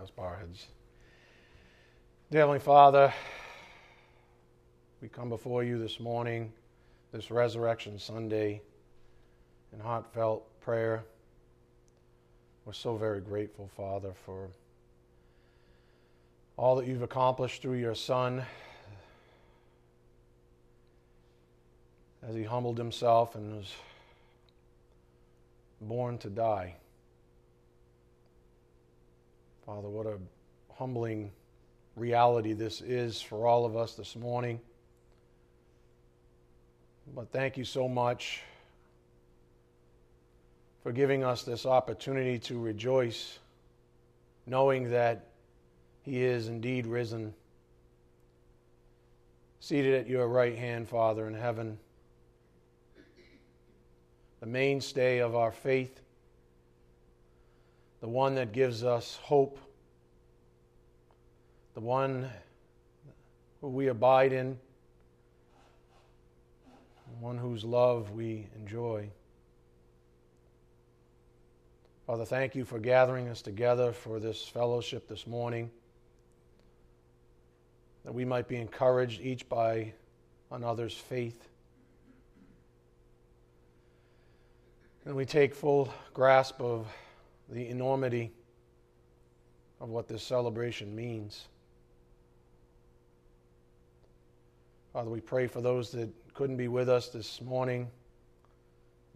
those bow our heads. Dear Heavenly Father, we come before you this morning, this Resurrection Sunday, in heartfelt prayer. We're so very grateful, Father, for all that you've accomplished through your Son as he humbled himself and was born to die. Father, what a humbling reality this is for all of us this morning. But thank you so much for giving us this opportunity to rejoice, knowing that he is indeed risen, seated at your right hand, Father, in heaven, the mainstay of our faith, the one that gives us hope, the one who we abide in, the one whose love we enjoy. Father, thank you for gathering us together for this fellowship this morning, that we might be encouraged each by another's faith. And we take full grasp of the enormity of what this celebration means. Father, we pray for those that couldn't be with us this morning,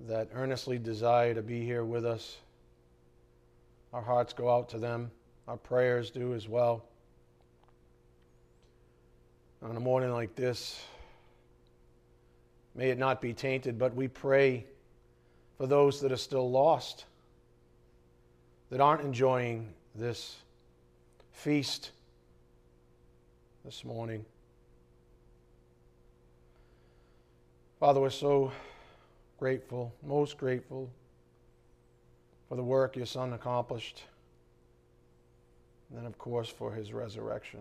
that earnestly desire to be here with us. Our hearts go out to them. Our prayers do as well. On a morning like this, may it not be tainted, but we pray for those that are still lost, that aren't enjoying this feast this morning. Father, we're so grateful, most grateful, for the work your Son accomplished, and then, of course, for his resurrection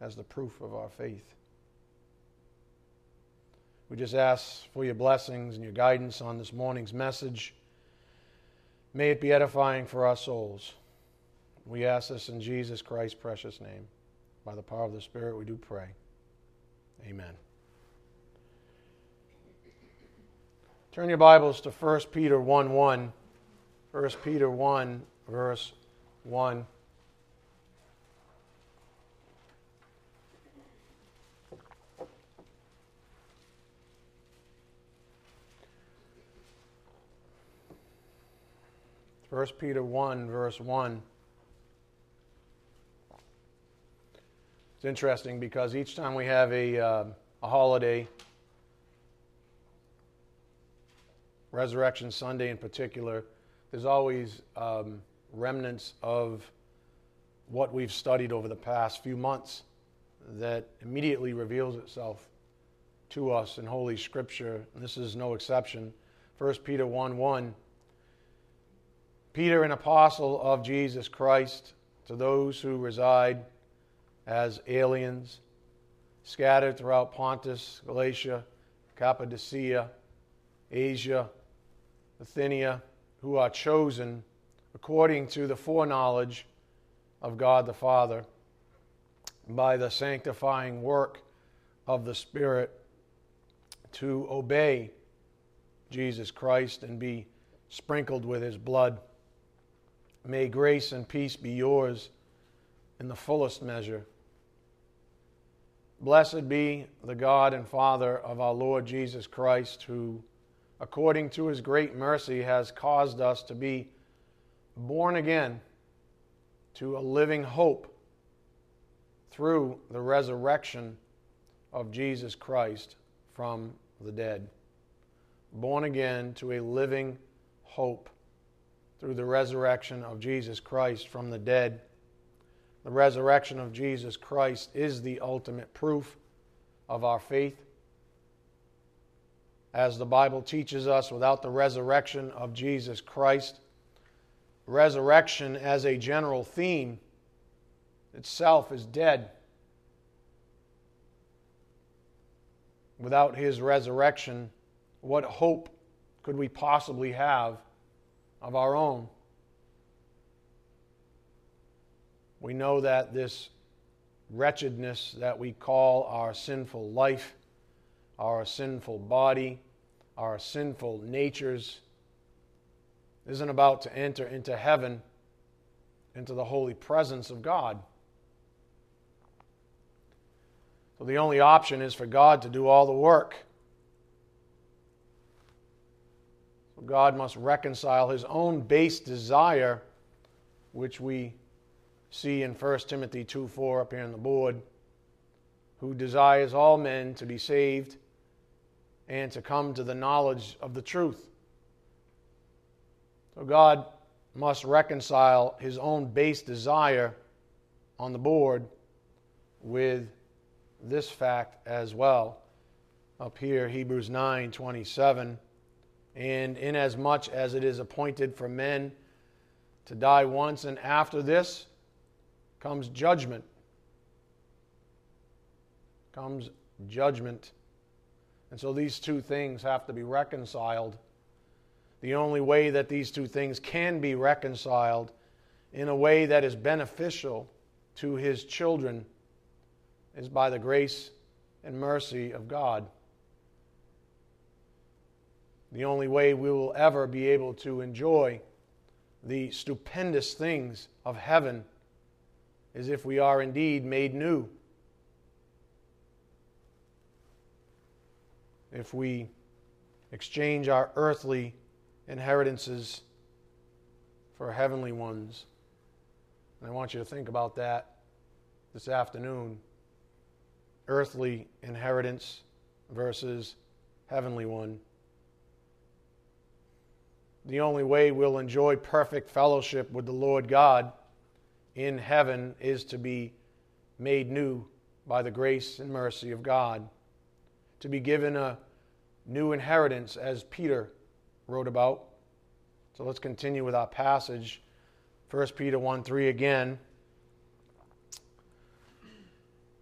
as the proof of our faith. We just ask for your blessings and your guidance on this morning's message. May it be edifying for our souls. We ask this in Jesus Christ's precious name. By the power of the Spirit, we do pray. Amen. Turn your Bibles to 1 Peter 1:1. 1 Peter 1, verse 1. First Peter 1, verse 1. It's interesting because each time we have a holiday, Resurrection Sunday in particular, there's always remnants of what we've studied over the past few months that immediately reveals itself to us in Holy Scripture. And this is no exception. 1 Peter 1:1. Peter, an apostle of Jesus Christ, to those who reside as aliens, scattered throughout Pontus, Galatia, Cappadocia, Asia, Bithynia, who are chosen according to the foreknowledge of God the Father, by the sanctifying work of the Spirit, to obey Jesus Christ and be sprinkled with his blood. May grace and peace be yours in the fullest measure. Blessed be the God and Father of our Lord Jesus Christ, who, according to his great mercy, has caused us to be born again to a living hope through the resurrection of Jesus Christ from the dead. Born again to a living hope through the resurrection of Jesus Christ from the dead. The resurrection of Jesus Christ is the ultimate proof of our faith. As the Bible teaches us, without the resurrection of Jesus Christ, resurrection as a general theme itself is dead. Without his resurrection, what hope could we possibly have of our own? We know that this wretchedness that we call our sinful life, our sinful body, our sinful natures, isn't about to enter into heaven, into the holy presence of God. So the only option is for God to do all the work. So God must reconcile his own base desire, which we see in 1 Timothy 2:4 up here on the board, who desires all men to be saved and to come to the knowledge of the truth. So God must reconcile his own base desire on the board with this fact as well. Up here, Hebrews 9:27, and inasmuch as it is appointed for men to die once, and after this comes judgment. Comes judgment. And so these two things have to be reconciled. The only way that these two things can be reconciled in a way that is beneficial to his children is by the grace and mercy of God. The only way we will ever be able to enjoy the stupendous things of heaven is if we are indeed made new. If we exchange our earthly inheritances for heavenly ones. And I want you to think about that this afternoon. Earthly inheritance versus heavenly one. The only way we'll enjoy perfect fellowship with the Lord God in heaven is to be made new by the grace and mercy of God, to be given a new inheritance, as Peter wrote about. So let's continue with our passage. 1 Peter 1:3 again.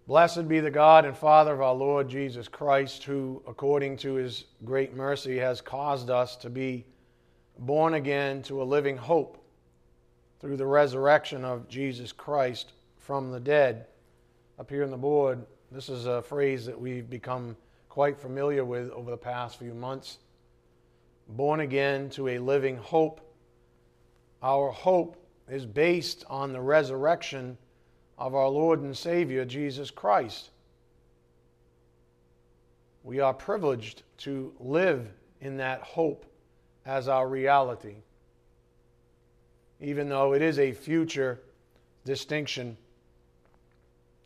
Blessed be the God and Father of our Lord Jesus Christ, who, according to his great mercy, has caused us to be born again to a living hope through the resurrection of Jesus Christ from the dead. Up here on the board, this is a phrase that we've become quite familiar with over the past few months. Born again to a living hope. Our hope is based on the resurrection of our Lord and Savior, Jesus Christ. We are privileged to live in that hope as our reality, even though it is a future distinction,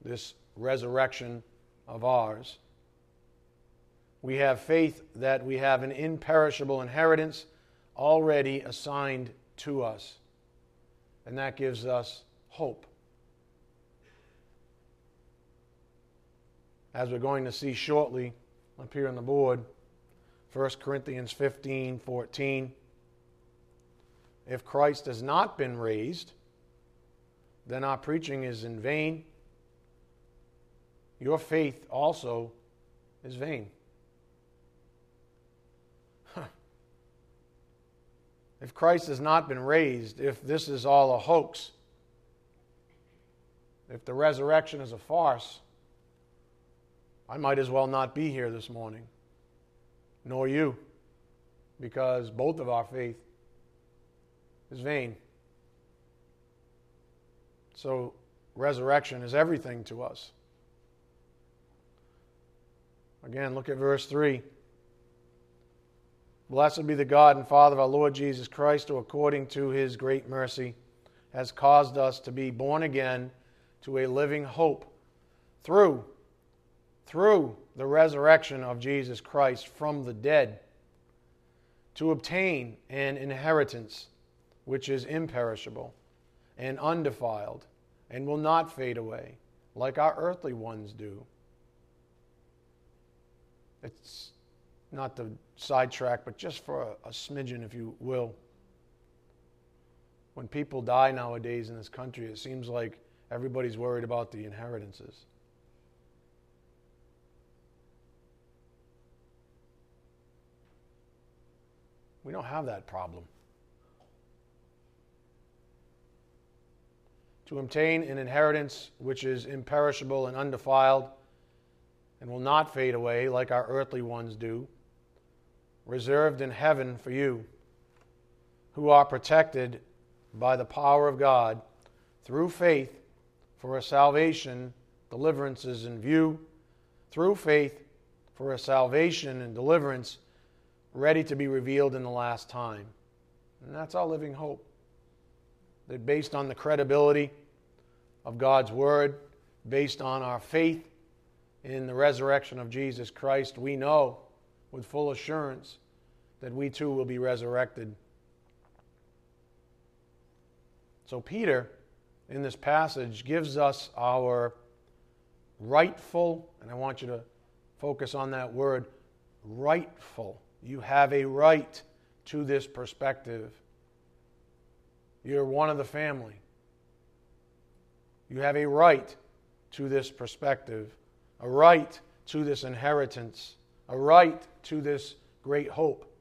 this resurrection of ours. We have faith that we have an imperishable inheritance already assigned to us, and that gives us hope. As we're going to see shortly up here on the board, 1 Corinthians 15:14, if Christ has not been raised, then our preaching is in vain. Your faith also is vain. If Christ has not been raised, if this is all a hoax, if the resurrection is a farce, I might as well not be here this morning, nor you, because both of our faith is vain. So resurrection is everything to us. Again, look at verse 3. Blessed be the God and Father of our Lord Jesus Christ, who according to his great mercy has caused us to be born again to a living hope through the resurrection of Jesus Christ from the dead, to obtain an inheritance which is imperishable and undefiled and will not fade away like our earthly ones do. It's not to sidetrack, but just for a smidgen, if you will. When people die nowadays in this country, it seems like everybody's worried about the inheritances. We don't have that problem. to obtain an inheritance which is imperishable and undefiled and will not fade away like our earthly ones do, reserved in heaven for you, who are protected by the power of God through faith for a salvation, deliverance is in view, through faith for a salvation and deliverance ready to be revealed in the last time. And that's our living hope. That based on the credibility of God's Word, based on our faith in the resurrection of Jesus Christ, we know with full assurance that we too will be resurrected. So Peter, in this passage, gives us our rightful, and I want you to focus on that word, rightful. You have a right to this perspective. You're one of the family. You have a right to this perspective, a right to this inheritance, a right to this great hope.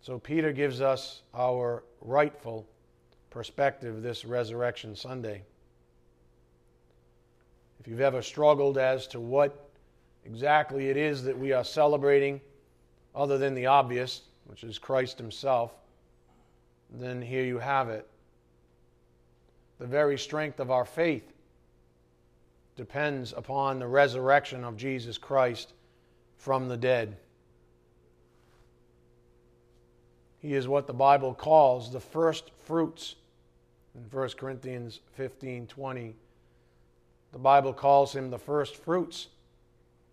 So Peter gives us our rightful perspective this Resurrection Sunday. If you've ever struggled as to what exactly it is that we are celebrating, other than the obvious, which is Christ himself, then here you have it. The very strength of our faith depends upon the resurrection of Jesus Christ from the dead. He is what the Bible calls the first fruits. In 1 Corinthians 15:20, the Bible calls him the first fruits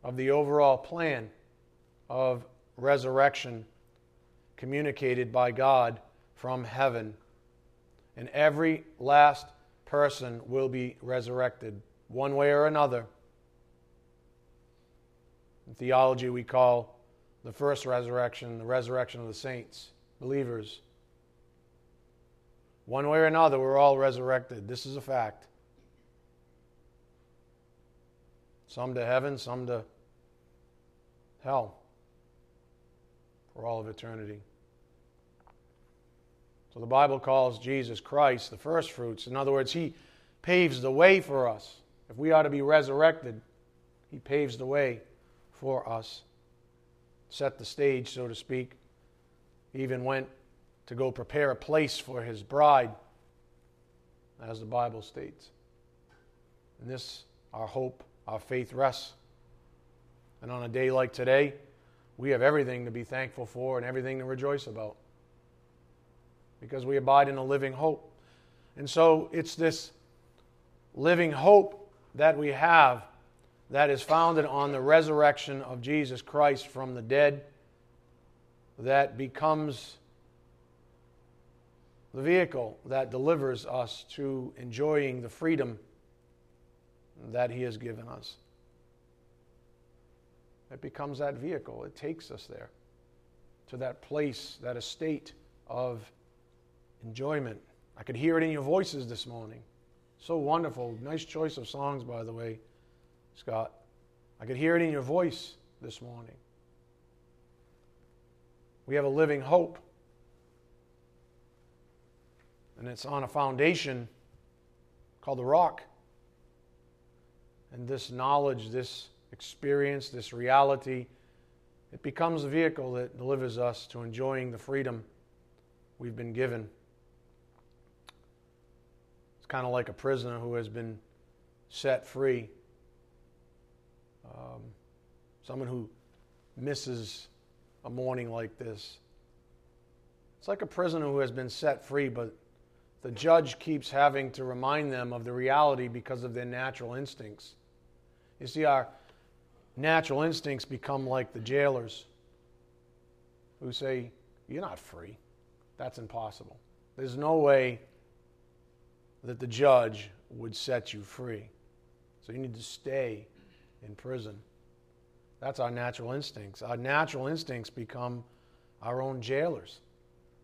of the overall plan of resurrection communicated by God from heaven. And every last person will be resurrected, one way or another. In theology, we call the first resurrection the resurrection of the saints, believers. One way or another, we're all resurrected. This is a fact. Some to heaven, some to hell for all of eternity. So the Bible calls Jesus Christ the first fruits. In other words, he paves the way for us. If we are to be resurrected, he paves the way for us. Set the stage, so to speak. He even went to go prepare a place for his bride, as the Bible states. And this, our hope, our faith rests. And on a day like today, we have everything to be thankful for and everything to rejoice about, because we abide in a living hope. And so it's this living hope that we have that is founded on the resurrection of Jesus Christ from the dead that becomes the vehicle that delivers us to enjoying the freedom that he has given us. It becomes that vehicle. It takes us there, to that place, that estate of enjoyment. I could hear it in your voices this morning. So wonderful. Nice choice of songs, by the way, Scott. I could hear it in your voice this morning. We have a living hope, and it's on a foundation called the rock. And this knowledge, this experience, this reality, it becomes a vehicle that delivers us to enjoying the freedom we've been given. Kind of like a prisoner who has been set free, someone who misses a morning like this. It's like a prisoner who has been set free, but the judge keeps having to remind them of the reality because of their natural instincts. You see, our natural instincts become like the jailers who say, "You're not free. That's impossible. There's no way that the judge would set you free. So you need to stay in prison." That's our natural instincts. Our natural instincts become our own jailers.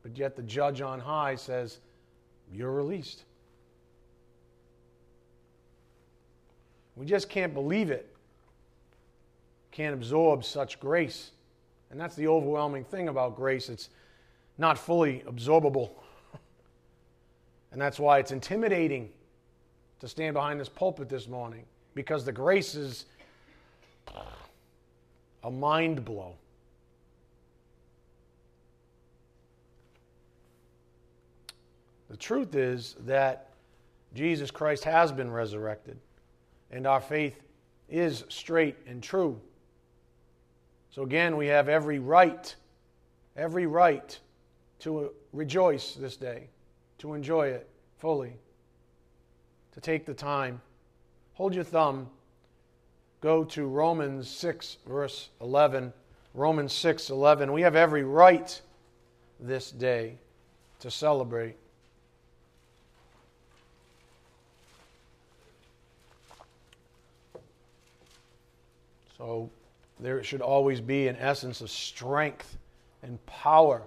But yet the judge on high says, "You're released." We just can't believe it. Can't absorb such grace. And that's the overwhelming thing about grace. It's not fully absorbable. And that's why it's intimidating to stand behind this pulpit this morning, because the grace is a mind blow. The truth is that Jesus Christ has been resurrected, and our faith is straight and true. So again, we have every right to rejoice this day, to enjoy it fully, to take the time. Hold your thumb. Go to Romans 6, verse 11. Romans 6, 11. We have every right this day to celebrate. So there should always be an essence of strength and power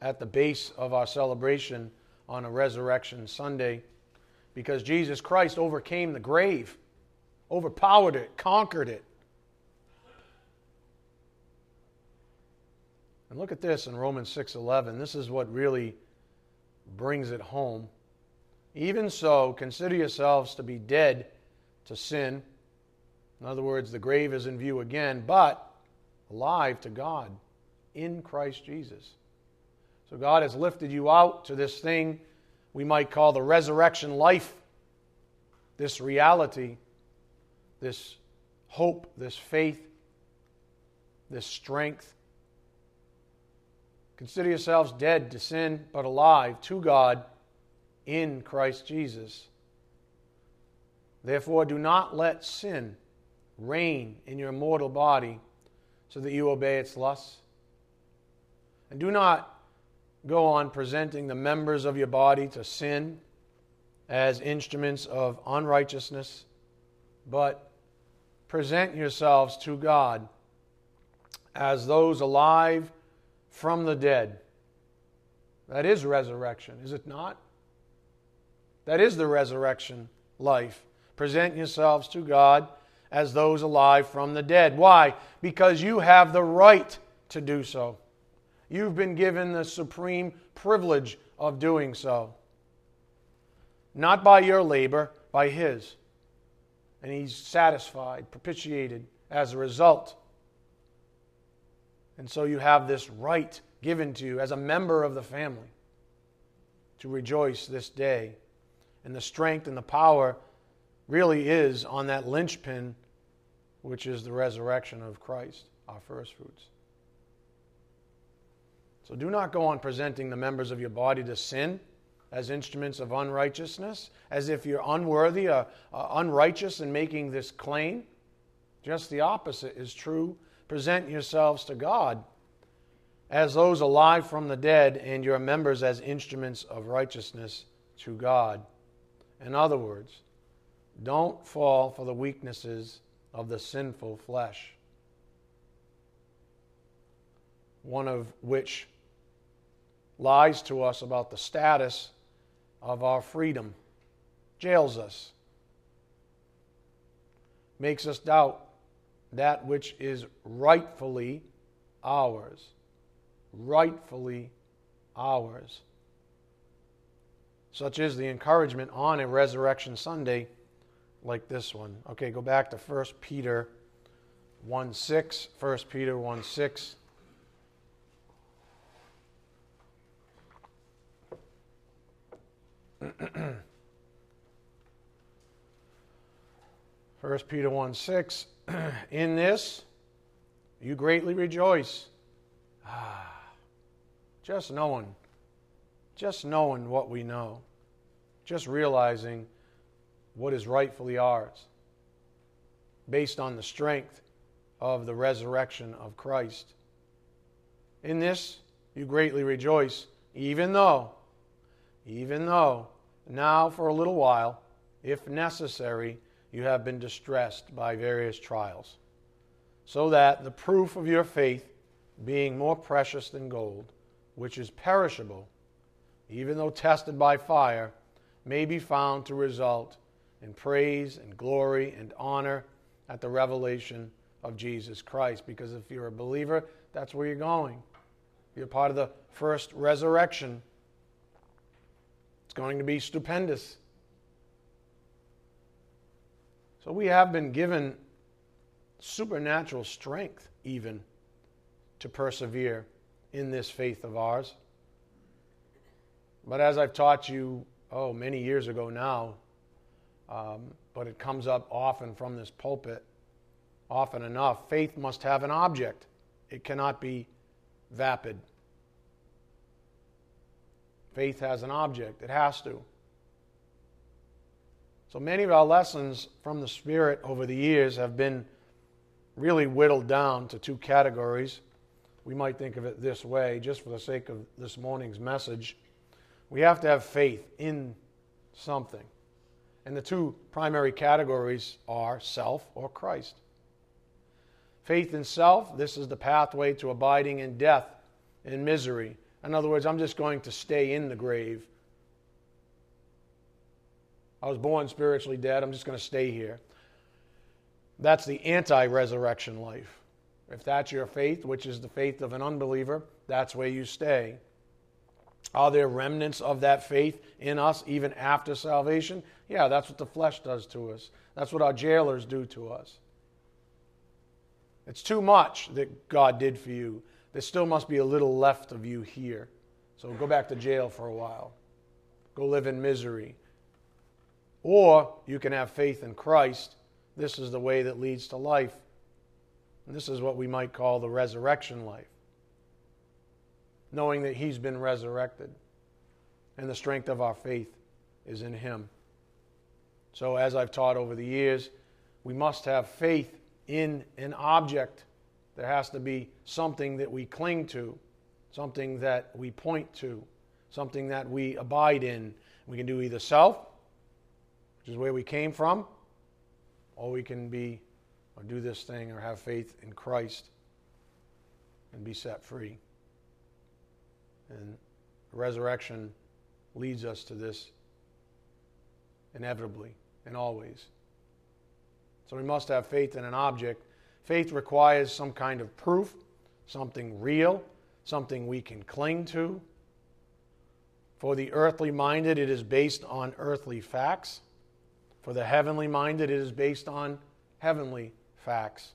at the base of our celebration on a Resurrection Sunday, because Jesus Christ overcame the grave, overpowered it, conquered it. And look at this in Romans 6:11. This is what really brings it home. Even so, consider yourselves to be dead to sin. In other words, the grave is in view again, but alive to God in Christ Jesus. So God has lifted you out to this thing we might call the resurrection life, this reality, this hope, this faith, this strength. Consider yourselves dead to sin, but alive to God in Christ Jesus. Therefore, do not let sin reign in your mortal body so that you obey its lusts. And do not go on presenting the members of your body to sin as instruments of unrighteousness, but present yourselves to God as those alive from the dead. That is resurrection, is it not? That is the resurrection life. Present yourselves to God as those alive from the dead. Why? Because you have the right to do so. You've been given the supreme privilege of doing so. Not by your labor, by His. And He's satisfied, propitiated as a result. And so you have this right given to you as a member of the family to rejoice this day. And the strength and the power really is on that linchpin, which is the resurrection of Christ, our first fruits. So do not go on presenting the members of your body to sin as instruments of unrighteousness, as if you're unworthy or unrighteous in making this claim. Just the opposite is true. Present yourselves to God as those alive from the dead, and your members as instruments of righteousness to God. In other words, don't fall for the weaknesses of the sinful flesh, one of which lies to us about the status of our freedom, jails us, makes us doubt that which is rightfully ours. Rightfully ours. Such is the encouragement on a Resurrection Sunday like this one. Okay, go back to 1 Peter 1:6. 1 Peter 1:6. First Peter 1:6. In this you greatly rejoice. Just knowing what we know, just realizing what is rightfully ours, based on the strength of the resurrection of Christ. In this you greatly rejoice, even though now for a little while, if necessary, you have been distressed by various trials, so that the proof of your faith, being more precious than gold, which is perishable, even though tested by fire, may be found to result in praise and glory and honor at the revelation of Jesus Christ. Because if you're a believer, that's where you're going. You're part of the first resurrection. It's going to be stupendous. So we have been given supernatural strength even to persevere in this faith of ours. But as I've taught you, many years ago now, but it comes up often from this pulpit, often enough, faith must have an object. It cannot be vapid. Faith has an object. It has to. So many of our lessons from the Spirit over the years have been really whittled down to two categories. We might think of it this way, just for the sake of this morning's message. We have to have faith in something. And the two primary categories are self or Christ. Faith in self, this is the pathway to abiding in death and misery. In other words, I'm just going to stay in the grave. I was born spiritually dead. I'm just going to stay here. That's the anti-resurrection life. If that's your faith, which is the faith of an unbeliever, that's where you stay. Are there remnants of that faith in us even after salvation? Yeah, that's what the flesh does to us. That's what our jailers do to us. It's too much that God did for you. There still must be a little left of you here. So go back to jail for a while. Go live in misery. Or you can have faith in Christ. This is the way that leads to life. And this is what we might call the resurrection life. Knowing that He's been resurrected. And the strength of our faith is in Him. So as I've taught over the years, we must have faith in an object. There has to be something that we cling to, something that we point to, something that we abide in. We can do either self, which is where we came from, or we can do this thing or have faith in Christ and be set free. And resurrection leads us to this inevitably and always. So we must have faith in an object. Faith requires some kind of proof, something real, something we can cling to. For the earthly minded, it is based on earthly facts. For the heavenly minded, it is based on heavenly facts.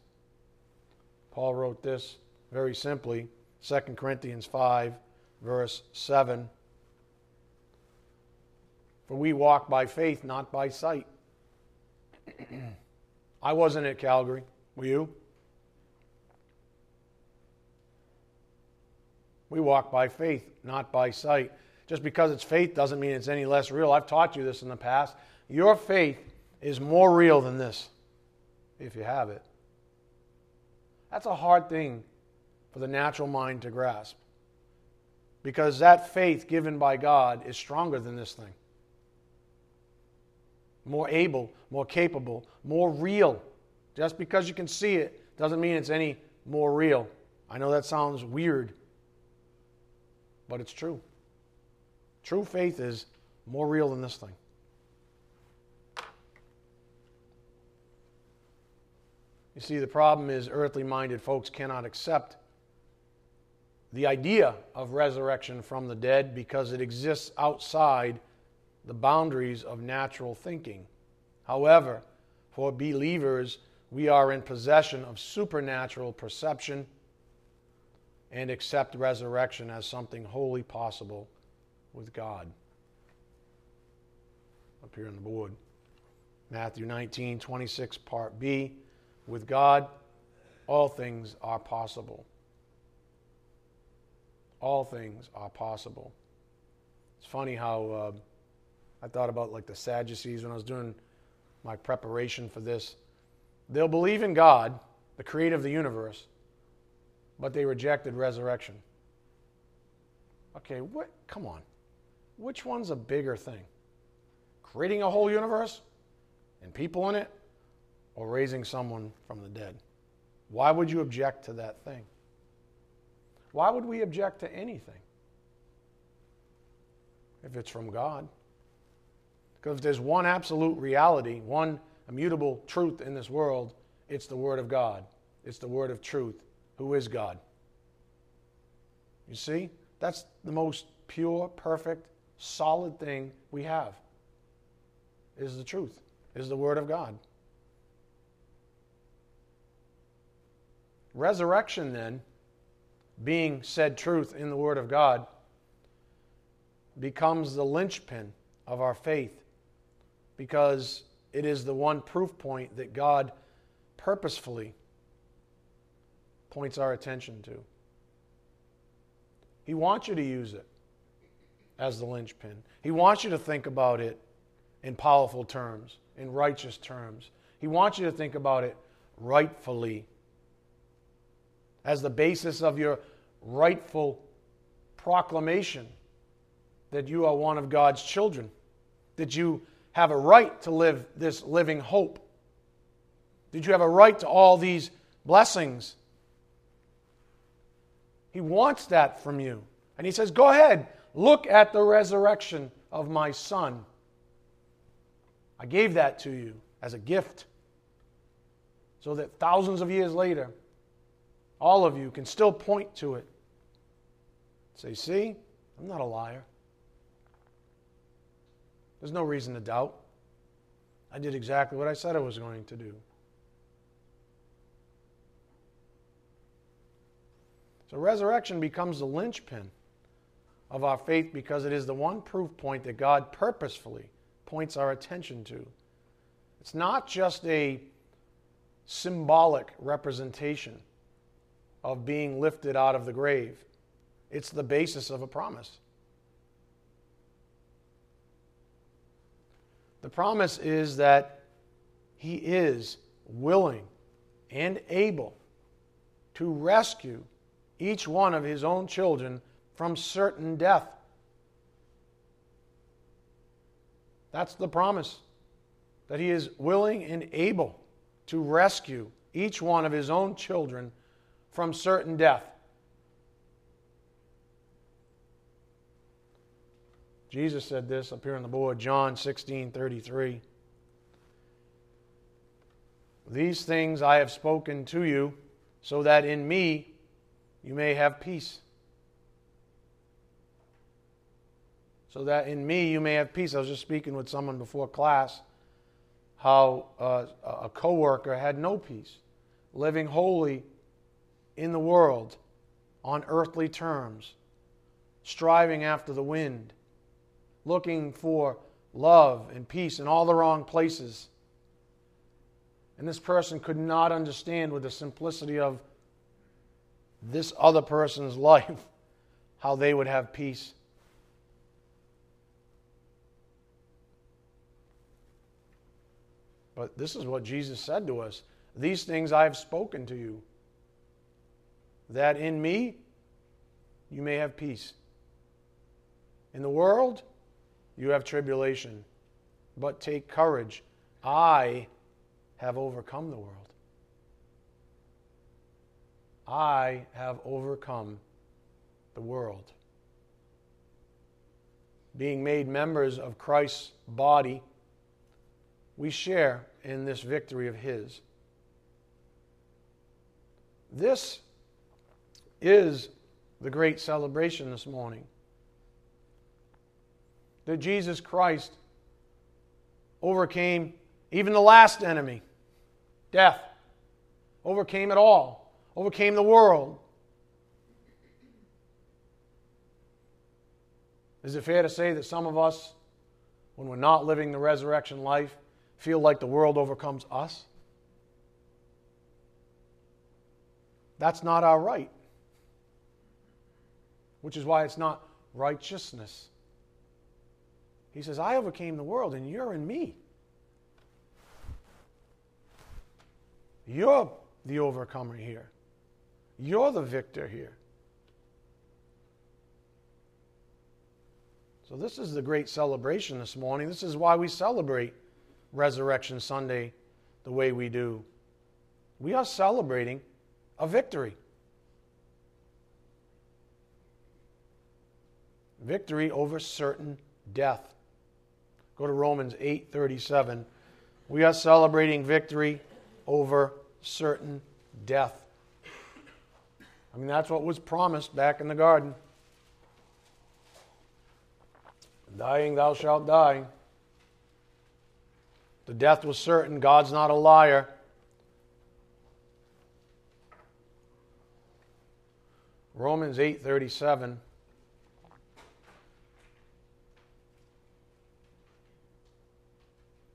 Paul wrote this very simply, 2 Corinthians 5, verse 7. For we walk by faith, not by sight. I wasn't at Calvary. Were you? We walk by faith, not by sight. Just because it's faith doesn't mean it's any less real. I've taught you this in the past. Your faith is more real than this, if you have it. That's a hard thing for the natural mind to grasp, because that faith given by God is stronger than this thing. More able, more capable, more real. Just because you can see it doesn't mean it's any more real. I know that sounds weird, but it's true. True faith is more real than this thing. You see, the problem is earthly-minded folks cannot accept the idea of resurrection from the dead because it exists outside the boundaries of natural thinking. However, for believers, we are in possession of supernatural perception and accept resurrection as something wholly possible with God. Up here on the board. Matthew 19:26, part B. With God, all things are possible. All things are possible. It's funny how I thought about the Sadducees when I was doing my preparation for this. They'll believe in God, the creator of the universe, but they rejected resurrection. Okay, what? Come on. Which one's a bigger thing? Creating a whole universe and people in it, or raising someone from the dead? Why would you object to that thing? Why would we object to anything if it's from God? Because if there's one absolute reality, one immutable truth in this world, it's the Word of God. It's the Word of truth. Who is God? You see? That's the most pure, perfect, solid thing we have is the truth, is the Word of God. Resurrection, then, being said truth in the Word of God, becomes the linchpin of our faith, because it is the one proof point that God purposefully points our attention to. He wants you to use it as the linchpin. He wants you to think about it in powerful terms, in righteous terms. He wants you to think about it rightfully, as the basis of your rightful proclamation that you are one of God's children, that you have a right to live this living hope, that you have a right to all these blessings. He wants that from you. And he says, go ahead, look at the resurrection of my Son. I gave that to you as a gift, so that thousands of years later, all of you can still point to it. Say, see, I'm not a liar. There's no reason to doubt. I did exactly what I said I was going to do. So resurrection becomes the linchpin of our faith, because it is the one proof point that God purposefully points our attention to. It's not just a symbolic representation of being lifted out of the grave. It's the basis of a promise. The promise is that He is willing and able to rescue each one of His own children from certain death. That's the promise, that He is willing and able to rescue each one of His own children from certain death. Jesus said this up here on the board, John 16:33. These things I have spoken to you, so that in me you may have peace. So that in me you may have peace. I was just speaking with someone before class, how a coworker had no peace, living holy in the world, on earthly terms, striving after the wind, looking for love and peace in all the wrong places. And this person could not understand, with the simplicity of this other person's life, how they would have peace. But this is what Jesus said to us. These things I have spoken to you, that in me you may have peace. In the world you have tribulation, but take courage. I have overcome the world. I have overcome the world. Being made members of Christ's body, we share in this victory of His. This is the great celebration this morning, that Jesus Christ overcame even the last enemy, death, overcame it all, overcame the world. Is it fair to say that some of us, when we're not living the resurrection life, feel like the world overcomes us? That's not our right, which is why it's not righteousness. He says, I overcame the world, and you're in me. You're the overcomer here. You're the victor here. So this is the great celebration this morning. This is why we celebrate Resurrection Sunday the way we do. We are celebrating a victory. Victory over certain death. Go to Romans 8:37. We are celebrating victory over certain death. I mean, that's what was promised back in the garden. Dying, thou shalt die. The death was certain. God's not a liar. Romans 8:37.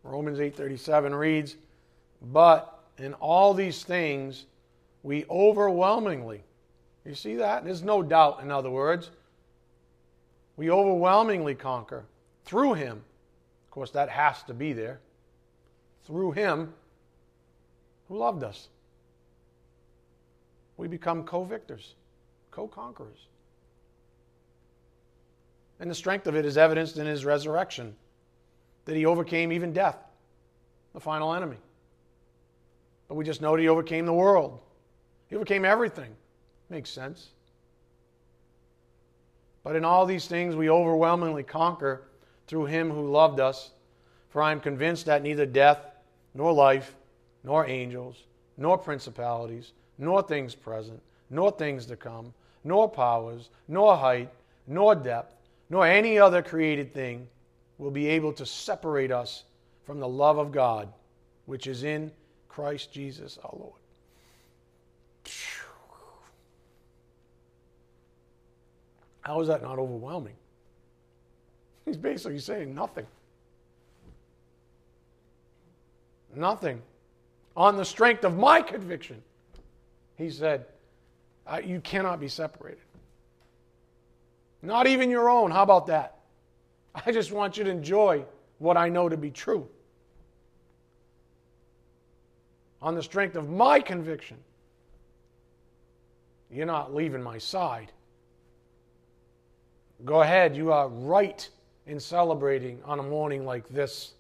Romans 8:37 reads, "But in all these things we overwhelmingly," you see that? There's no doubt, in other words. We overwhelmingly conquer through Him. Of course, that has to be there. Through Him who loved us. We become co-victors, co-conquerors. And the strength of it is evidenced in His resurrection, that He overcame even death, the final enemy. But we just know that He overcame the world. He overcame everything. Makes sense. But in all these things we overwhelmingly conquer through Him who loved us. For I am convinced that neither death, nor life, nor angels, nor principalities, nor things present, nor things to come, nor powers, nor height, nor depth, nor any other created thing will be able to separate us from the love of God, which is in Christ Jesus our Lord. How is that not overwhelming? He's basically saying nothing. Nothing. On the strength of my conviction, he said, you cannot be separated. Not even your own. How about that? I just want you to enjoy what I know to be true. On the strength of my conviction, you're not leaving my side. Go ahead, you are right in celebrating on a morning like this.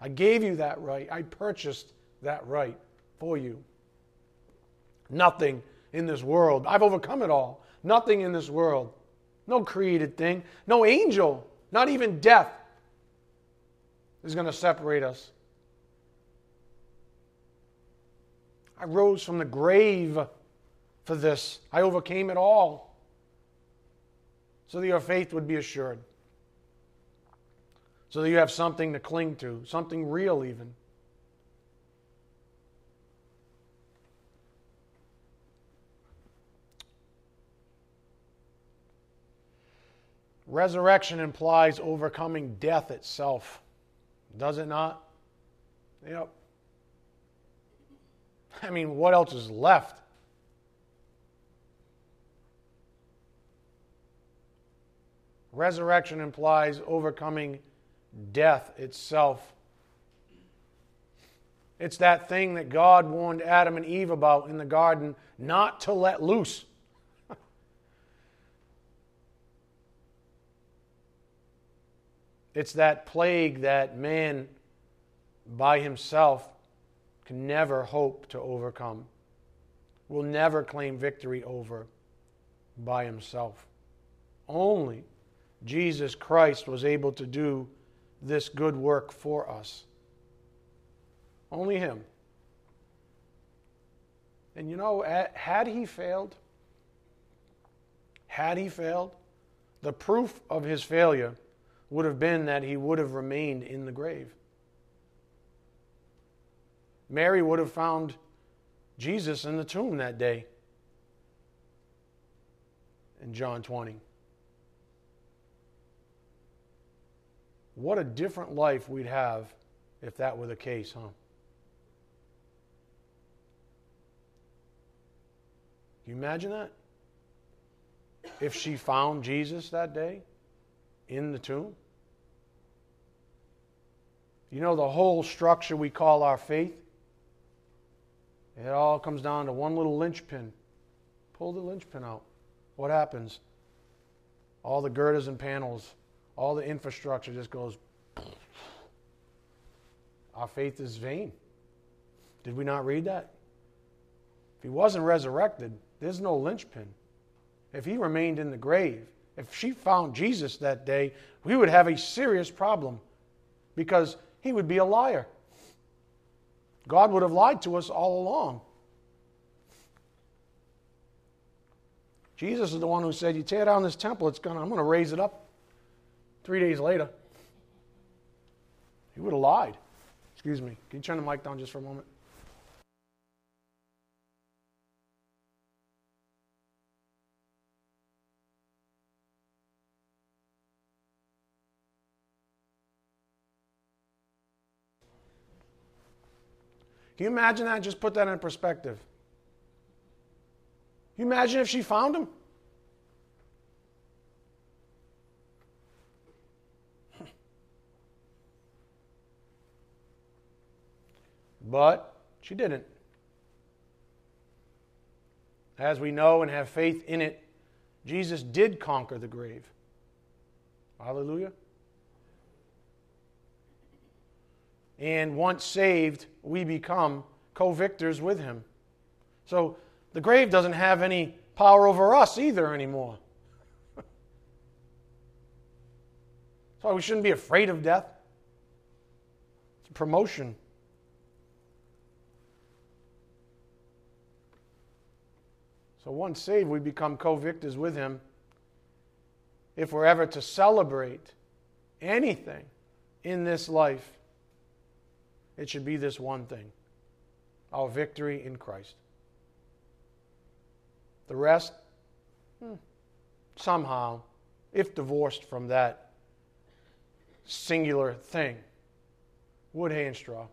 I gave you that right. I purchased that right for you. Nothing in this world. I've overcome it all. Nothing in this world. No created thing. No angel. Not even death is going to separate us. I rose from the grave for this. I overcame it all, so that your faith would be assured, so that you have something to cling to, something real even. Resurrection implies overcoming death itself, does it not? Yep. I mean, what else is left? Resurrection implies overcoming death itself. It's that thing that God warned Adam and Eve about in the garden not to let loose. It's that plague that man by himself can never hope to overcome, will never claim victory over by himself. Only Jesus Christ was able to do this good work for us. Only Him. And you know, had He failed, the proof of His failure would have been that He would have remained in the grave. Mary would have found Jesus in the tomb that day in John 20. What a different life we'd have if that were the case, huh? Can you imagine that? If she found Jesus that day in the tomb? You know, the whole structure we call our faith, it all comes down to one little linchpin. Pull the linchpin out. What happens? All the girders and panels, all the infrastructure just goes. Our faith is vain. Did we not read that? If He wasn't resurrected, there's no linchpin. If He remained in the grave, if she found Jesus that day, we would have a serious problem, because He would be a liar. God would have lied to us all along. Jesus is the one who said, you tear down this temple, I'm going to raise it up 3 days later. He would have lied. Excuse me. Can you turn the mic down just for a moment? Can you imagine that? Just put that in perspective. Can you imagine if she found him? But she didn't. As we know and have faith in it, Jesus did conquer the grave. Hallelujah. And once saved, we become co-victors with him. So the grave doesn't have any power over us either anymore. That's why we shouldn't be afraid of death. It's a promotion. So once saved, we become co-victors with him. If we're ever to celebrate anything in this life, it should be this one thing: our victory in Christ. The rest, somehow, if divorced from that singular thing, wood, hay, and straw.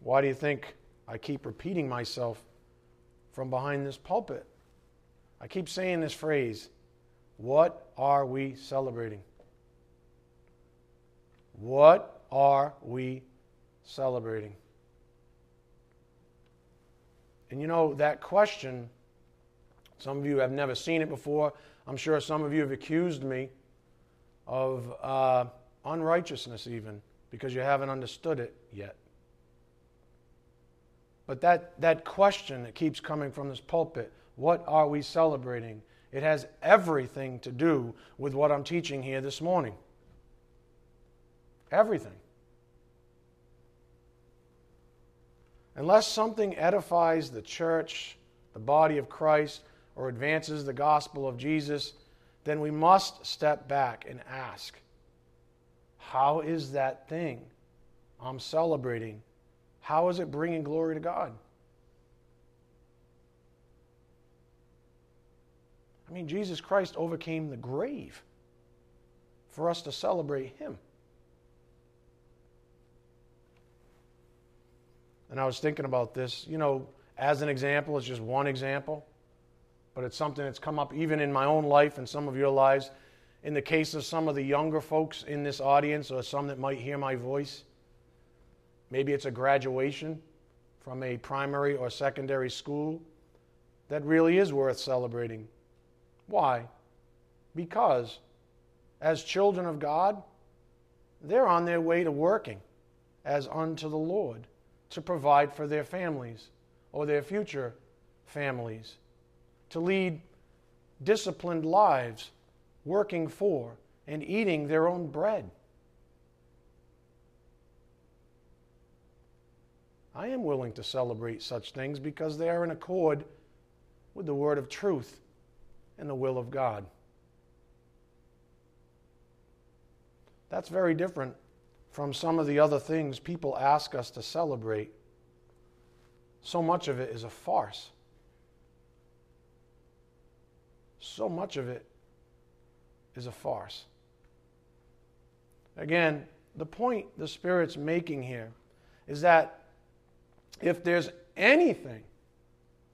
Why do you think I keep repeating myself from behind this pulpit? I keep saying this phrase, what are we celebrating? What are we celebrating? And you know, that question, some of you have never seen it before. I'm sure some of you have accused me of unrighteousness even, because you haven't understood it yet. But that question that keeps coming from this pulpit, what are we celebrating? It has everything to do with what I'm teaching here this morning. Everything. Unless something edifies the church, the body of Christ, or advances the gospel of Jesus, then we must step back and ask, how is that thing I'm celebrating? How is it bringing glory to God? I mean, Jesus Christ overcame the grave for us to celebrate him. And I was thinking about this, you know, as an example, it's just one example, but it's something that's come up even in my own life and some of your lives. In the case of some of the younger folks in this audience or some that might hear my voice, maybe it's a graduation from a primary or secondary school that really is worth celebrating. Why? Because as children of God, they're on their way to working as unto the Lord, to provide for their families or their future families, to lead disciplined lives, working for and eating their own bread. I am willing to celebrate such things because they are in accord with the word of truth and the will of God. That's very different from some of the other things people ask us to celebrate. So much of it is a farce. So much of it is a farce. Again, the point the Spirit's making here is that if there's anything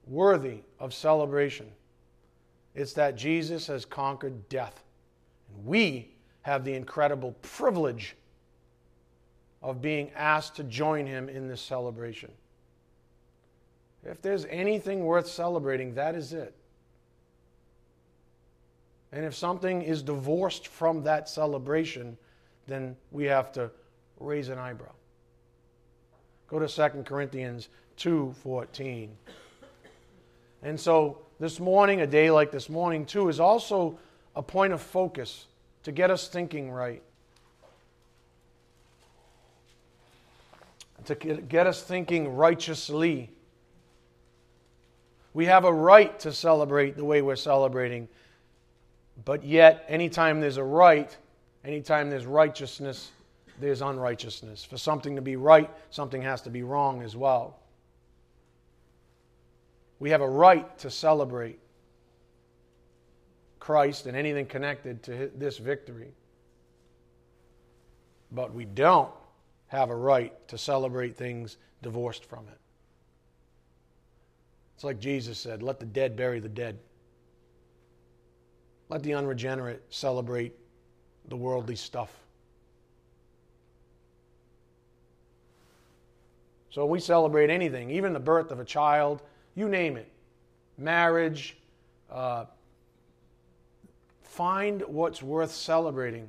worthy of celebration, it's that Jesus has conquered death. And we have the incredible privilege of being asked to join him in this celebration. If there's anything worth celebrating, that is it. And if something is divorced from that celebration, then we have to raise an eyebrow. Go to 2 Corinthians 2:14. And so this morning, a day like this morning too, is also a point of focus to get us thinking right. To get us thinking righteously. We have a right to celebrate the way we're celebrating. But yet, anytime there's a right, anytime there's righteousness, there's unrighteousness. For something to be right, something has to be wrong as well. We have a right to celebrate Christ and anything connected to this victory. But we don't have a right to celebrate things divorced from it. It's like Jesus said, let the dead bury the dead. Let the unregenerate celebrate the worldly stuff. So we celebrate anything, even the birth of a child, you name it. Marriage. Find what's worth celebrating.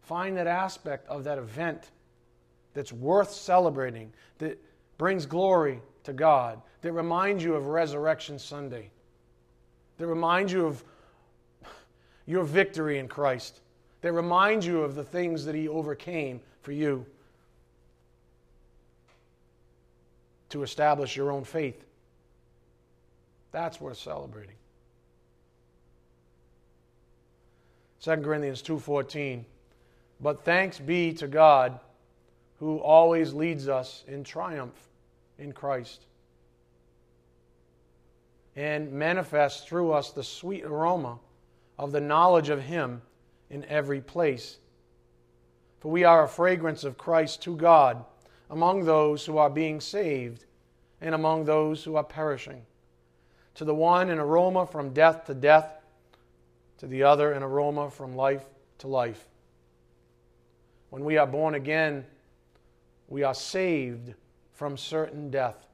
Find that aspect of that event that's worth celebrating, that brings glory to God, that reminds you of Resurrection Sunday, that reminds you of your victory in Christ, that reminds you of the things that He overcame for you to establish your own faith. That's worth celebrating. 2 Corinthians 2:14, but thanks be to God who always leads us in triumph in Christ and manifests through us the sweet aroma of the knowledge of Him in every place. For we are a fragrance of Christ to God among those who are being saved and among those who are perishing. To the one, an aroma from death to death, to the other, an aroma from life to life. When we are born again, we are saved from certain death.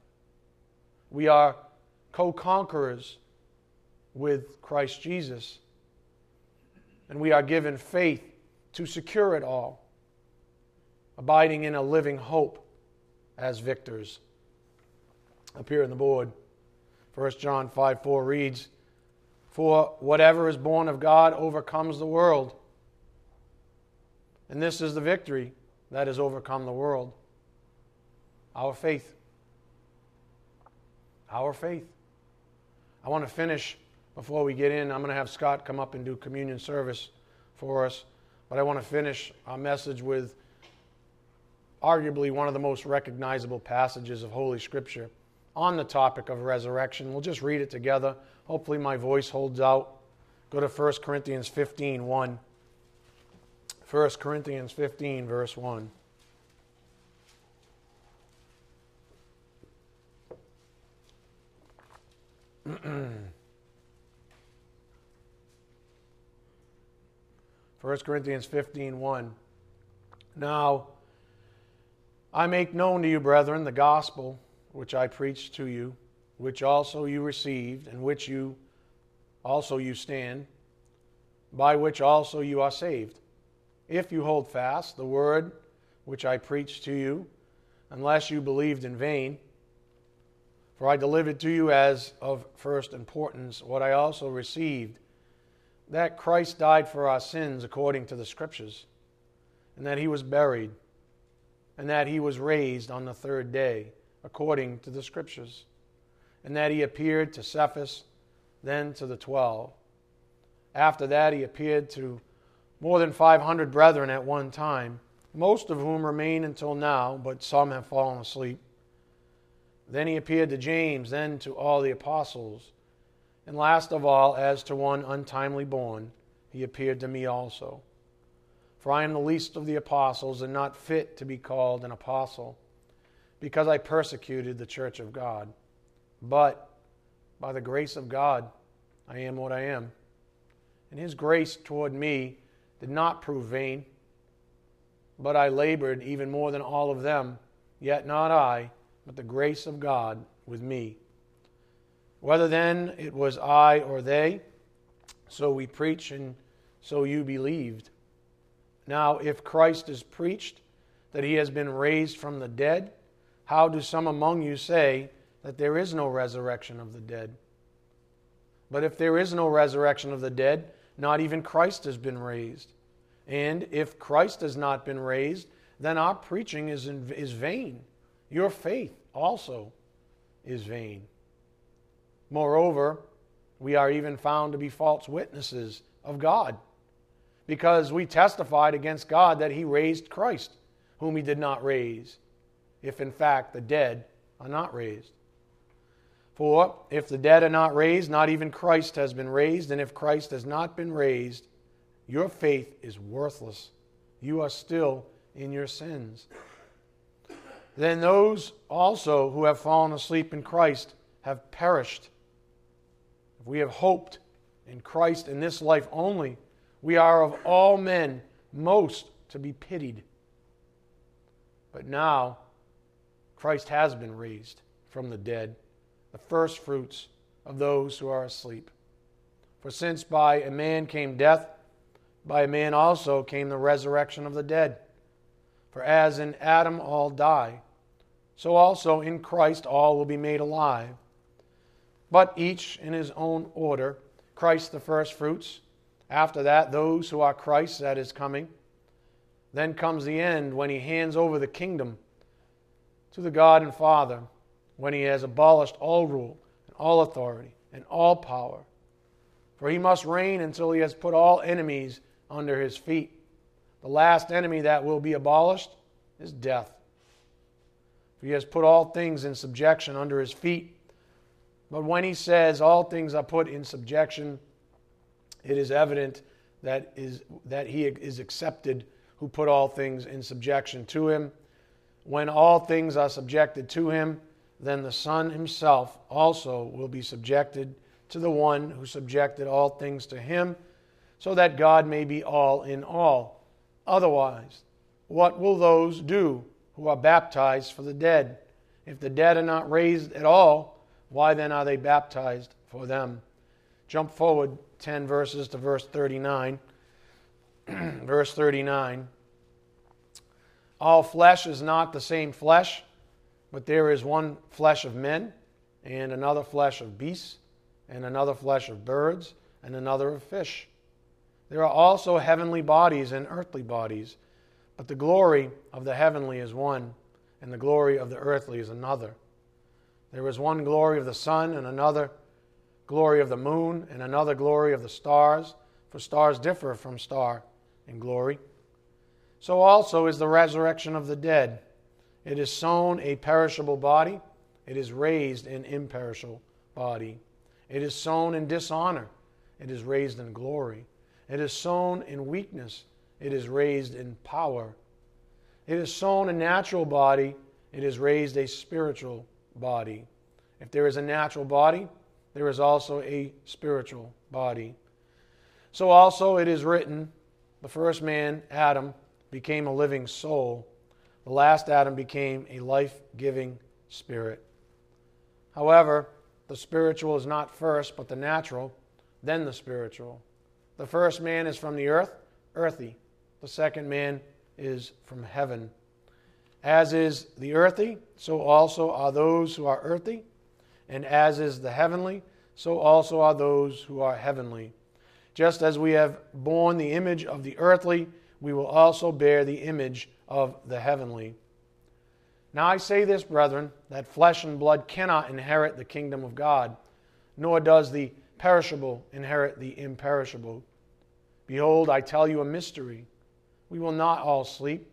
We are co-conquerors with Christ Jesus. And we are given faith to secure it all, abiding in a living hope as victors. Up here on the board, 1 John 5:4 reads, for whatever is born of God overcomes the world. And this is the victory that has overcome the world. Our faith. Our faith. I want to finish. Before we get in, I'm going to have Scott come up and do communion service for us. But I want to finish our message with arguably one of the most recognizable passages of Holy Scripture on the topic of resurrection. We'll just read it together. Hopefully my voice holds out. Go to 1 Corinthians 15:1. 1 Corinthians 15, verse 1. 1 Corinthians 15:1. Now, I make known to you, brethren, the gospel which I preached to you, which also you received, and which you also you stand, by which also you are saved, if you hold fast the word which I preached to you, unless you believed in vain. For I delivered to you as of first importance what I also received, that Christ died for our sins according to the Scriptures, and that He was buried, and that He was raised on the third day according to the Scriptures, and that He appeared to Cephas, then to the 12. After that He appeared to more than 500 brethren at one time, most of whom remain until now, but some have fallen asleep. Then He appeared to James, then to all the apostles. And last of all, as to one untimely born, He appeared to me also. For I am the least of the apostles and not fit to be called an apostle, because I persecuted the church of God. But by the grace of God, I am what I am. And His grace toward me did not prove vain, but I labored even more than all of them, yet not I, but the grace of God with me. Whether then it was I or they, so we preach and so you believed. Now, if Christ is preached that He has been raised from the dead, how do some among you say that there is no resurrection of the dead? But if there is no resurrection of the dead, not even Christ has been raised. And if Christ has not been raised, then our preaching is vain. Your faith also is vain. Moreover, we are even found to be false witnesses of God, because we testified against God that he raised Christ, whom he did not raise, if in fact the dead are not raised. For if the dead are not raised, not even Christ has been raised, and if Christ has not been raised, your faith is worthless. You are still in your sins. Then those also who have fallen asleep in Christ have perished. If we have hoped in Christ in this life only, we are of all men most to be pitied. But now Christ has been raised from the dead, the first fruits of those who are asleep. For since by a man came death, by a man also came the resurrection of the dead. For as in Adam all die, so also in Christ all will be made alive, but each in his own order, Christ the first fruits, after that those who are Christ's at his coming. Then comes the end, when he hands over the kingdom to the God and Father, when he has abolished all rule and all authority and all power. For he must reign until he has put all enemies under his feet. The last enemy that will be abolished is death. For he has put all things in subjection under his feet. But when he says all things are put in subjection, it is evident that he is accepted who put all things in subjection to him. When all things are subjected to him, then the Son himself also will be subjected to the one who subjected all things to him, so that God may be all in all. Otherwise, what will those do who are baptized for the dead? If the dead are not raised at all, why then are they baptized for them? Jump forward 10 verses to verse 39. Verse 39. All flesh is not the same flesh, but there is one flesh of men, and another flesh of beasts, and another flesh of birds, and another of fish. There are also heavenly bodies and earthly bodies, but the glory of the heavenly is one, and the glory of the earthly is another. There is one glory of the sun, and another glory of the moon, and another glory of the stars, for stars differ from star in glory. So also is the resurrection of the dead. It is sown a perishable body, it is raised an imperishable body. It is sown in dishonor, it is raised in glory. It is sown in weakness, it is raised in power. It is sown a natural body, it is raised a spiritual body. If there is a natural body, there is also a spiritual body. So also it is written, the first man, Adam, became a living soul. The last Adam became a life-giving spirit. However, the spiritual is not first, but the natural, then the spiritual. The first man is from the earth, earthy. The second man is from heaven. As is the earthy, so also are those who are earthy, and as is the heavenly, so also are those who are heavenly. Just as we have borne the image of the earthly, we will also bear the image of the heavenly. Now I say this, brethren, that flesh and blood cannot inherit the kingdom of God, nor does the perishable inherit the imperishable. Behold, I tell you a mystery. We will not all sleep,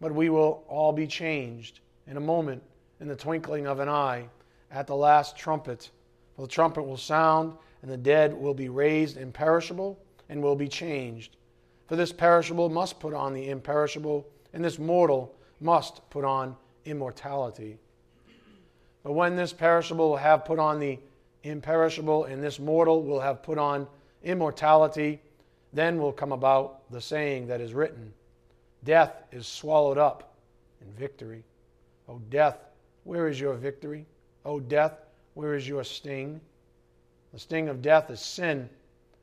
but we will all be changed in a moment, in the twinkling of an eye, at the last trumpet. For the trumpet will sound, and the dead will be raised imperishable, and will be changed. For this perishable must put on the imperishable, and this mortal must put on immortality. But when this perishable will have put on the imperishable, and this mortal will have put on immortality, then will come about the saying that is written, Death is swallowed up in victory. O death, where is your victory? O death, where is your sting? The sting of death is sin,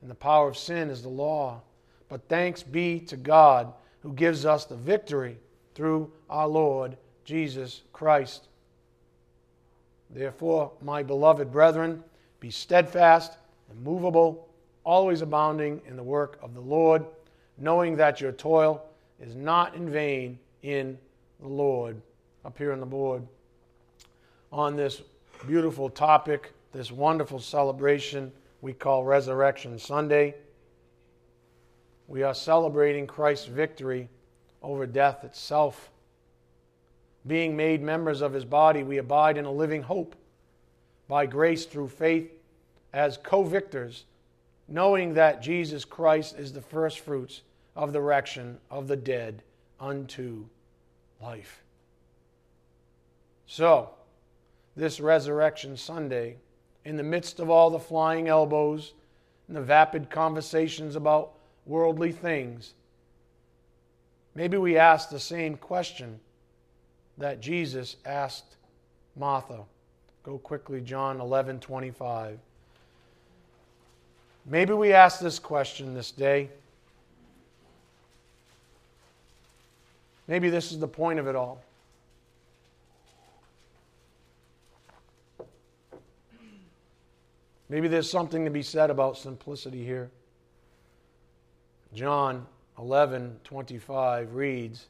and the power of sin is the law. But thanks be to God, who gives us the victory through our Lord Jesus Christ. Therefore, my beloved brethren, be steadfast, immovable, always abounding in the work of the Lord, knowing that your toil is not in vain in the Lord. Up here on the board, on this beautiful topic this wonderful celebration we call Resurrection Sunday. We are celebrating Christ's victory over death itself. Being made members of his body, we abide in a living hope by grace through faith as co-victors, knowing that Jesus Christ is the first fruits of the resurrection of the dead unto life. So, this Resurrection Sunday, in the midst of all the flying elbows and the vapid conversations about worldly things, maybe we ask the same question that Jesus asked Martha. Go quickly, John 11:25. Maybe we ask this question this day. Maybe this is the point of it all. Maybe there's something to be said about simplicity here. John 11:25 reads,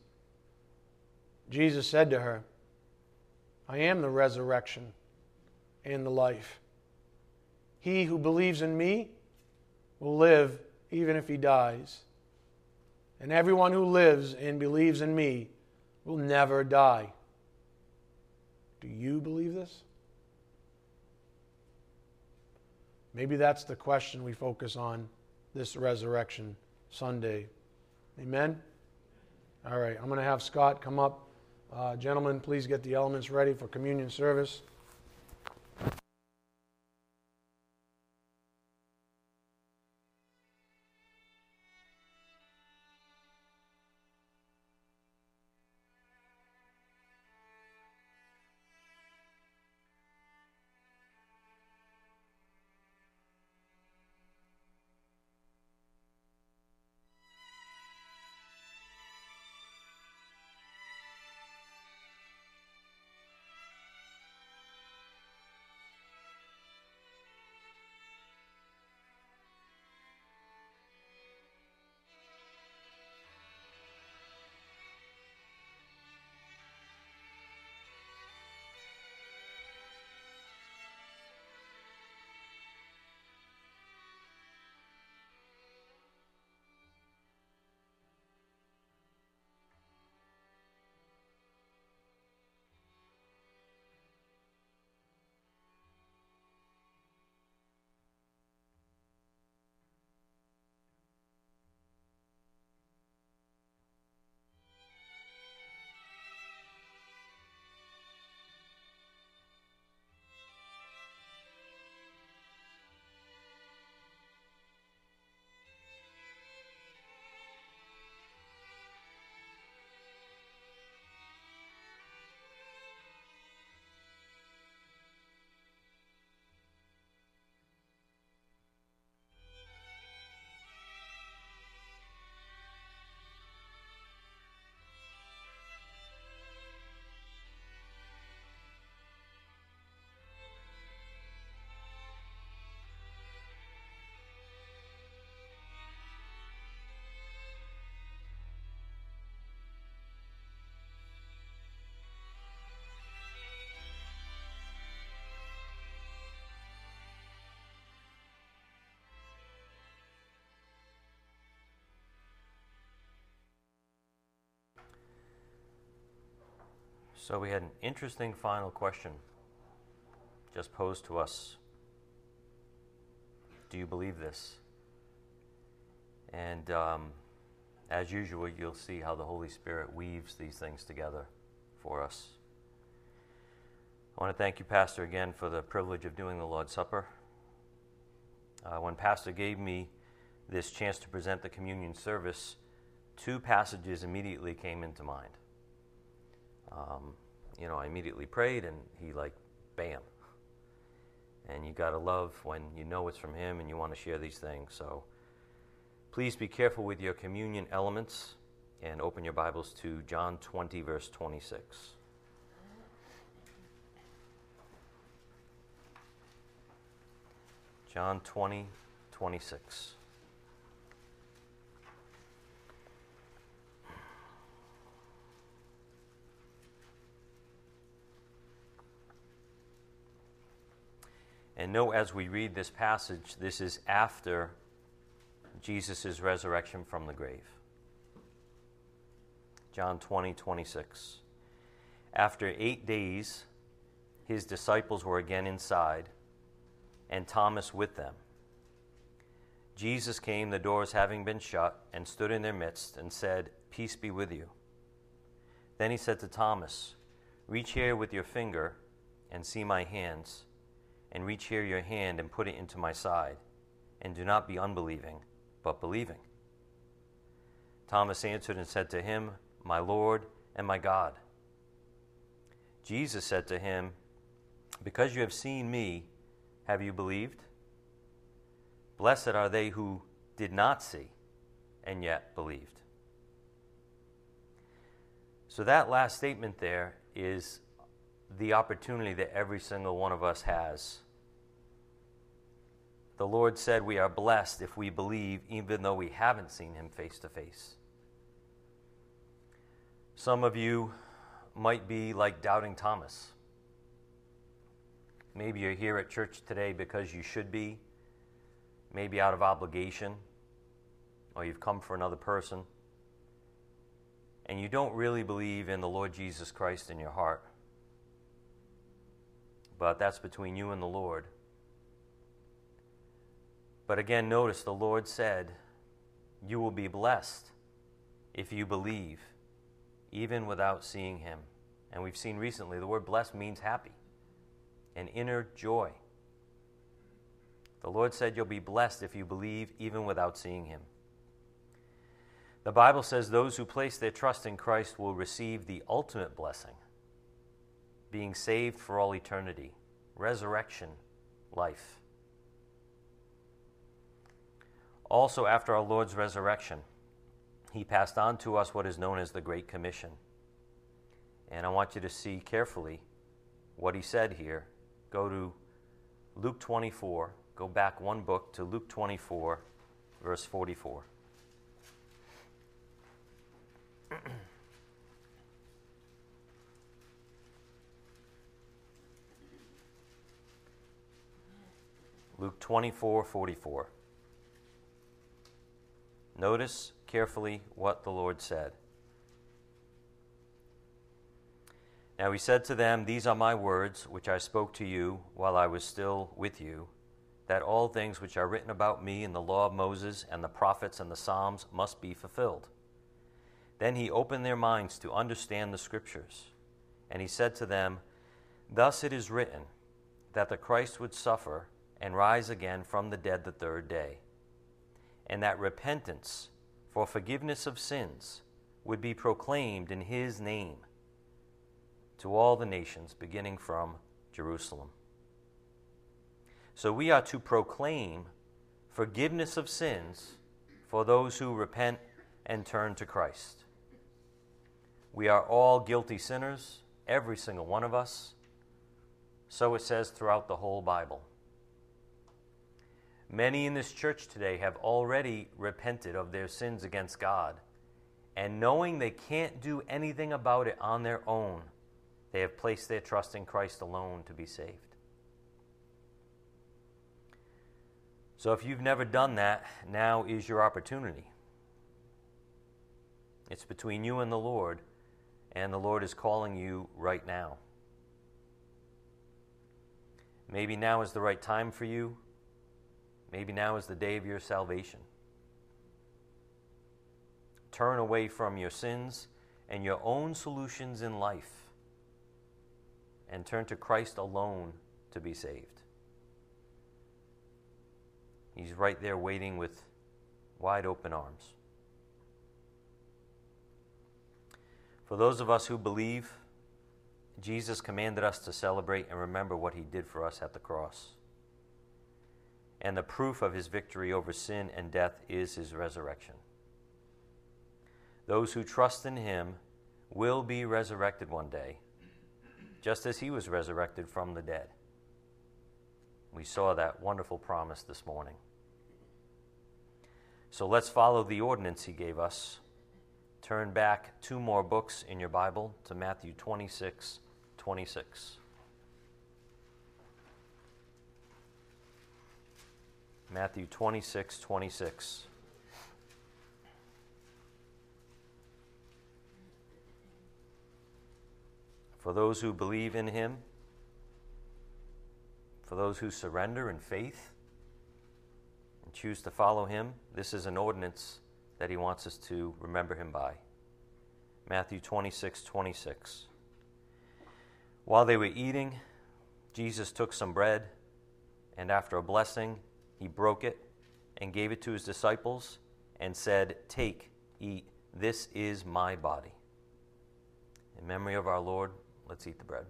Jesus said to her, I am the resurrection and the life. He who believes in me will live even if he dies. And everyone who lives and believes in me will never die. Do you believe this? Maybe that's the question we focus on this Resurrection Sunday. Amen? All right, I'm going to have Scott come up. Gentlemen, please get the elements ready for communion service. So we had an interesting final question just posed to us. Do you believe this? And as usual, you'll see how the Holy Spirit weaves these things together for us. I want to thank you, Pastor, again for the privilege of doing the Lord's Supper. When Pastor gave me this chance to present the communion service, two passages immediately came into mind. I immediately prayed, and he, bam. And you got to love when you know it's from him and you want to share these things. So please be careful with your communion elements and open your Bibles to John 20, verse 26. John 20, 26. And know as we read this passage, this is after Jesus' resurrection from the grave. John 20:26. After 8 days, his disciples were again inside, and Thomas with them. Jesus came, the doors having been shut, and stood in their midst, and said, "Peace be with you." Then he said to Thomas, "Reach here with your finger, and see my hands, and reach here your hand, and put it into my side, and do not be unbelieving, but believing." Thomas answered and said to him, "My Lord and my God." Jesus said to him, "Because you have seen me, have you believed? Blessed are they who did not see and yet believed." So that last statement there is the opportunity that every single one of us has. The Lord said we are blessed if we believe, even though we haven't seen him face to face. Some of you might be like doubting Thomas. Maybe you're here at church today because you should be, maybe out of obligation, or you've come for another person, and you don't really believe in the Lord Jesus Christ in your heart. But that's between you and the Lord. But again, notice the Lord said, "You will be blessed if you believe, even without seeing him." And we've seen recently the word blessed means happy, an inner joy. The Lord said you'll be blessed if you believe even without seeing him. The Bible says those who place their trust in Christ will receive the ultimate blessing, being saved for all eternity, resurrection, life. Also, after our Lord's resurrection, he passed on to us what is known as the Great Commission. And I want you to see carefully what he said here. Go to Luke 24. Go back one book to Luke 24, verse 44. Luke 24:44. Notice carefully what the Lord said. "Now he said to them, 'These are my words, which I spoke to you while I was still with you, that all things which are written about me in the law of Moses and the prophets and the Psalms must be fulfilled.' Then he opened their minds to understand the Scriptures, and he said to them, 'Thus it is written, that the Christ would suffer and rise again from the dead the third day, and that repentance for forgiveness of sins would be proclaimed in his name to all the nations, beginning from Jerusalem.' So we are to proclaim forgiveness of sins for those who repent and turn to Christ. We are all guilty sinners, every single one of us. So it says throughout the whole Bible. Many in this church today have already repented of their sins against God, and knowing they can't do anything about it on their own, they have placed their trust in Christ alone to be saved. So if you've never done that, now is your opportunity. It's between you and the Lord is calling you right now. Maybe now is the right time for you. Maybe now is the day of your salvation. Turn away from your sins and your own solutions in life and turn to Christ alone to be saved. He's right there waiting with wide open arms. For those of us who believe, Jesus commanded us to celebrate and remember what he did for us at the cross. And the proof of his victory over sin and death is his resurrection. Those who trust in him will be resurrected one day, just as he was resurrected from the dead. We saw that wonderful promise this morning. So let's follow the ordinance he gave us. Turn back 2 more books in your Bible to Matthew 26:26. Matthew 26:26. For those who believe in him, for those who surrender in faith and choose to follow him, this is an ordinance that he wants us to remember him by. Matthew 26:26. While they were eating, Jesus took some bread, and after a blessing, he broke it and gave it to his disciples and said, "Take, eat, this is my body." In memory of our Lord, let's eat the bread.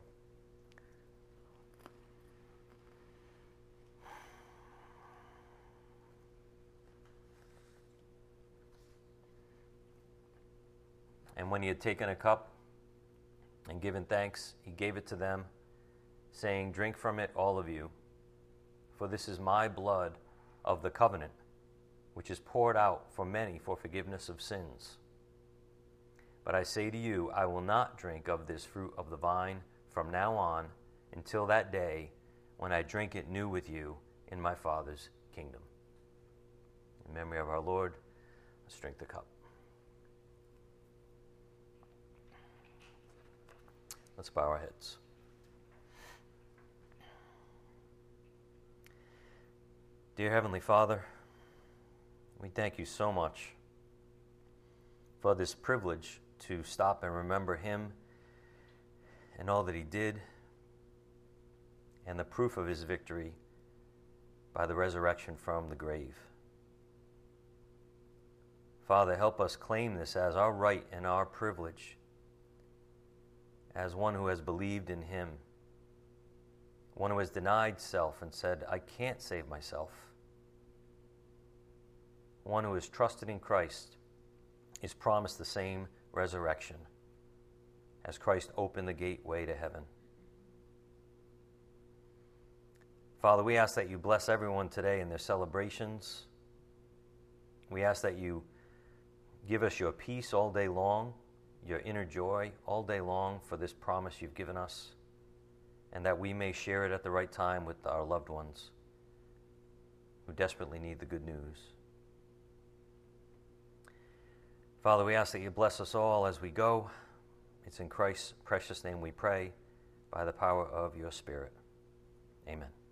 And when he had taken a cup and given thanks, he gave it to them, saying, "Drink from it, all of you, for this is my blood of the covenant, which is poured out for many for forgiveness of sins. But I say to you, I will not drink of this fruit of the vine from now on until that day when I drink it new with you in my Father's kingdom." In memory of our Lord, let's drink the cup. Let's bow our heads. Dear Heavenly Father, we thank you so much for this privilege to stop and remember him and all that he did and the proof of his victory by the resurrection from the grave. Father, help us claim this as our right and our privilege as one who has believed in him, one who has denied self and said, "I can't save myself," one who has trusted in Christ, is promised the same resurrection as Christ opened the gateway to heaven. Father, we ask that you bless everyone today in their celebrations. We ask that you give us your peace all day long, your inner joy all day long for this promise you've given us, and that we may share it at the right time with our loved ones who desperately need the good news. Father, we ask that you bless us all as we go. It's in Christ's precious name we pray, by the power of your Spirit. Amen.